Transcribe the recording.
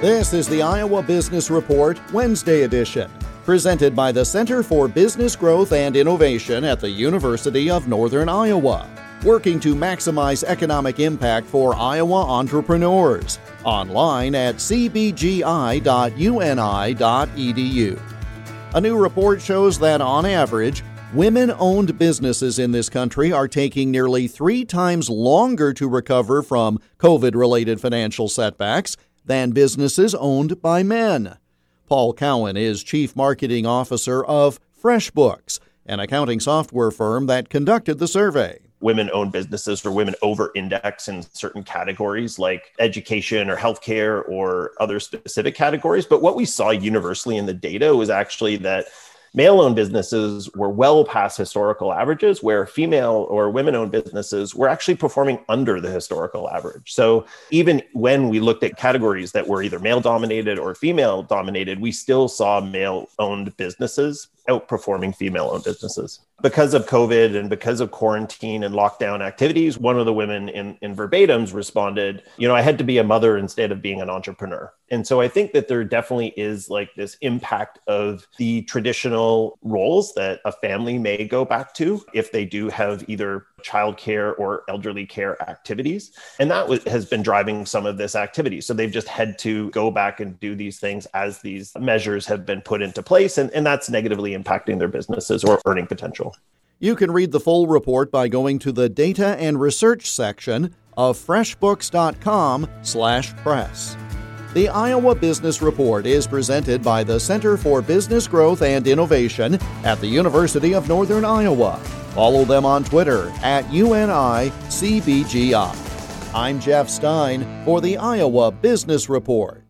This is the Iowa Business Report Wednesday edition, presented by the Center for Business Growth and Innovation at the University of Northern Iowa, working to maximize economic impact for Iowa entrepreneurs. Online at cbgi.uni.edu. A new report shows that, on average, women-owned businesses in this country are taking nearly 3 times longer to recover from COVID-related financial setbacks than businesses owned by men. Paul Cowan is Chief Marketing Officer of FreshBooks, an accounting software firm that conducted the survey. Women-owned businesses or women over-index in certain categories like education or healthcare or other specific categories. But what we saw universally in the data was actually that male-owned businesses were well past historical averages, where female or women-owned businesses were actually performing under the historical average. So even when we looked at categories that were either male-dominated or female-dominated, we still saw male-owned businesses outperforming female-owned businesses. Because of COVID and because of quarantine and lockdown activities, one of the women in Verbatims responded, I had to be a mother instead of being an entrepreneur. And so I think that there definitely is like this impact of the traditional roles that a family may go back to if they do have either childcare or elderly care activities. And that has been driving some of this activity. So they've just had to go back and do these things as these measures have been put into place. And that's negatively impacting their businesses or earning potential. You can read the full report by going to the data and research section of freshbooks.com/press. The Iowa Business Report is presented by the Center for Business Growth and Innovation at the University of Northern Iowa. Follow them on Twitter at UNICBGI. I'm Jeff Stein for the Iowa Business Report.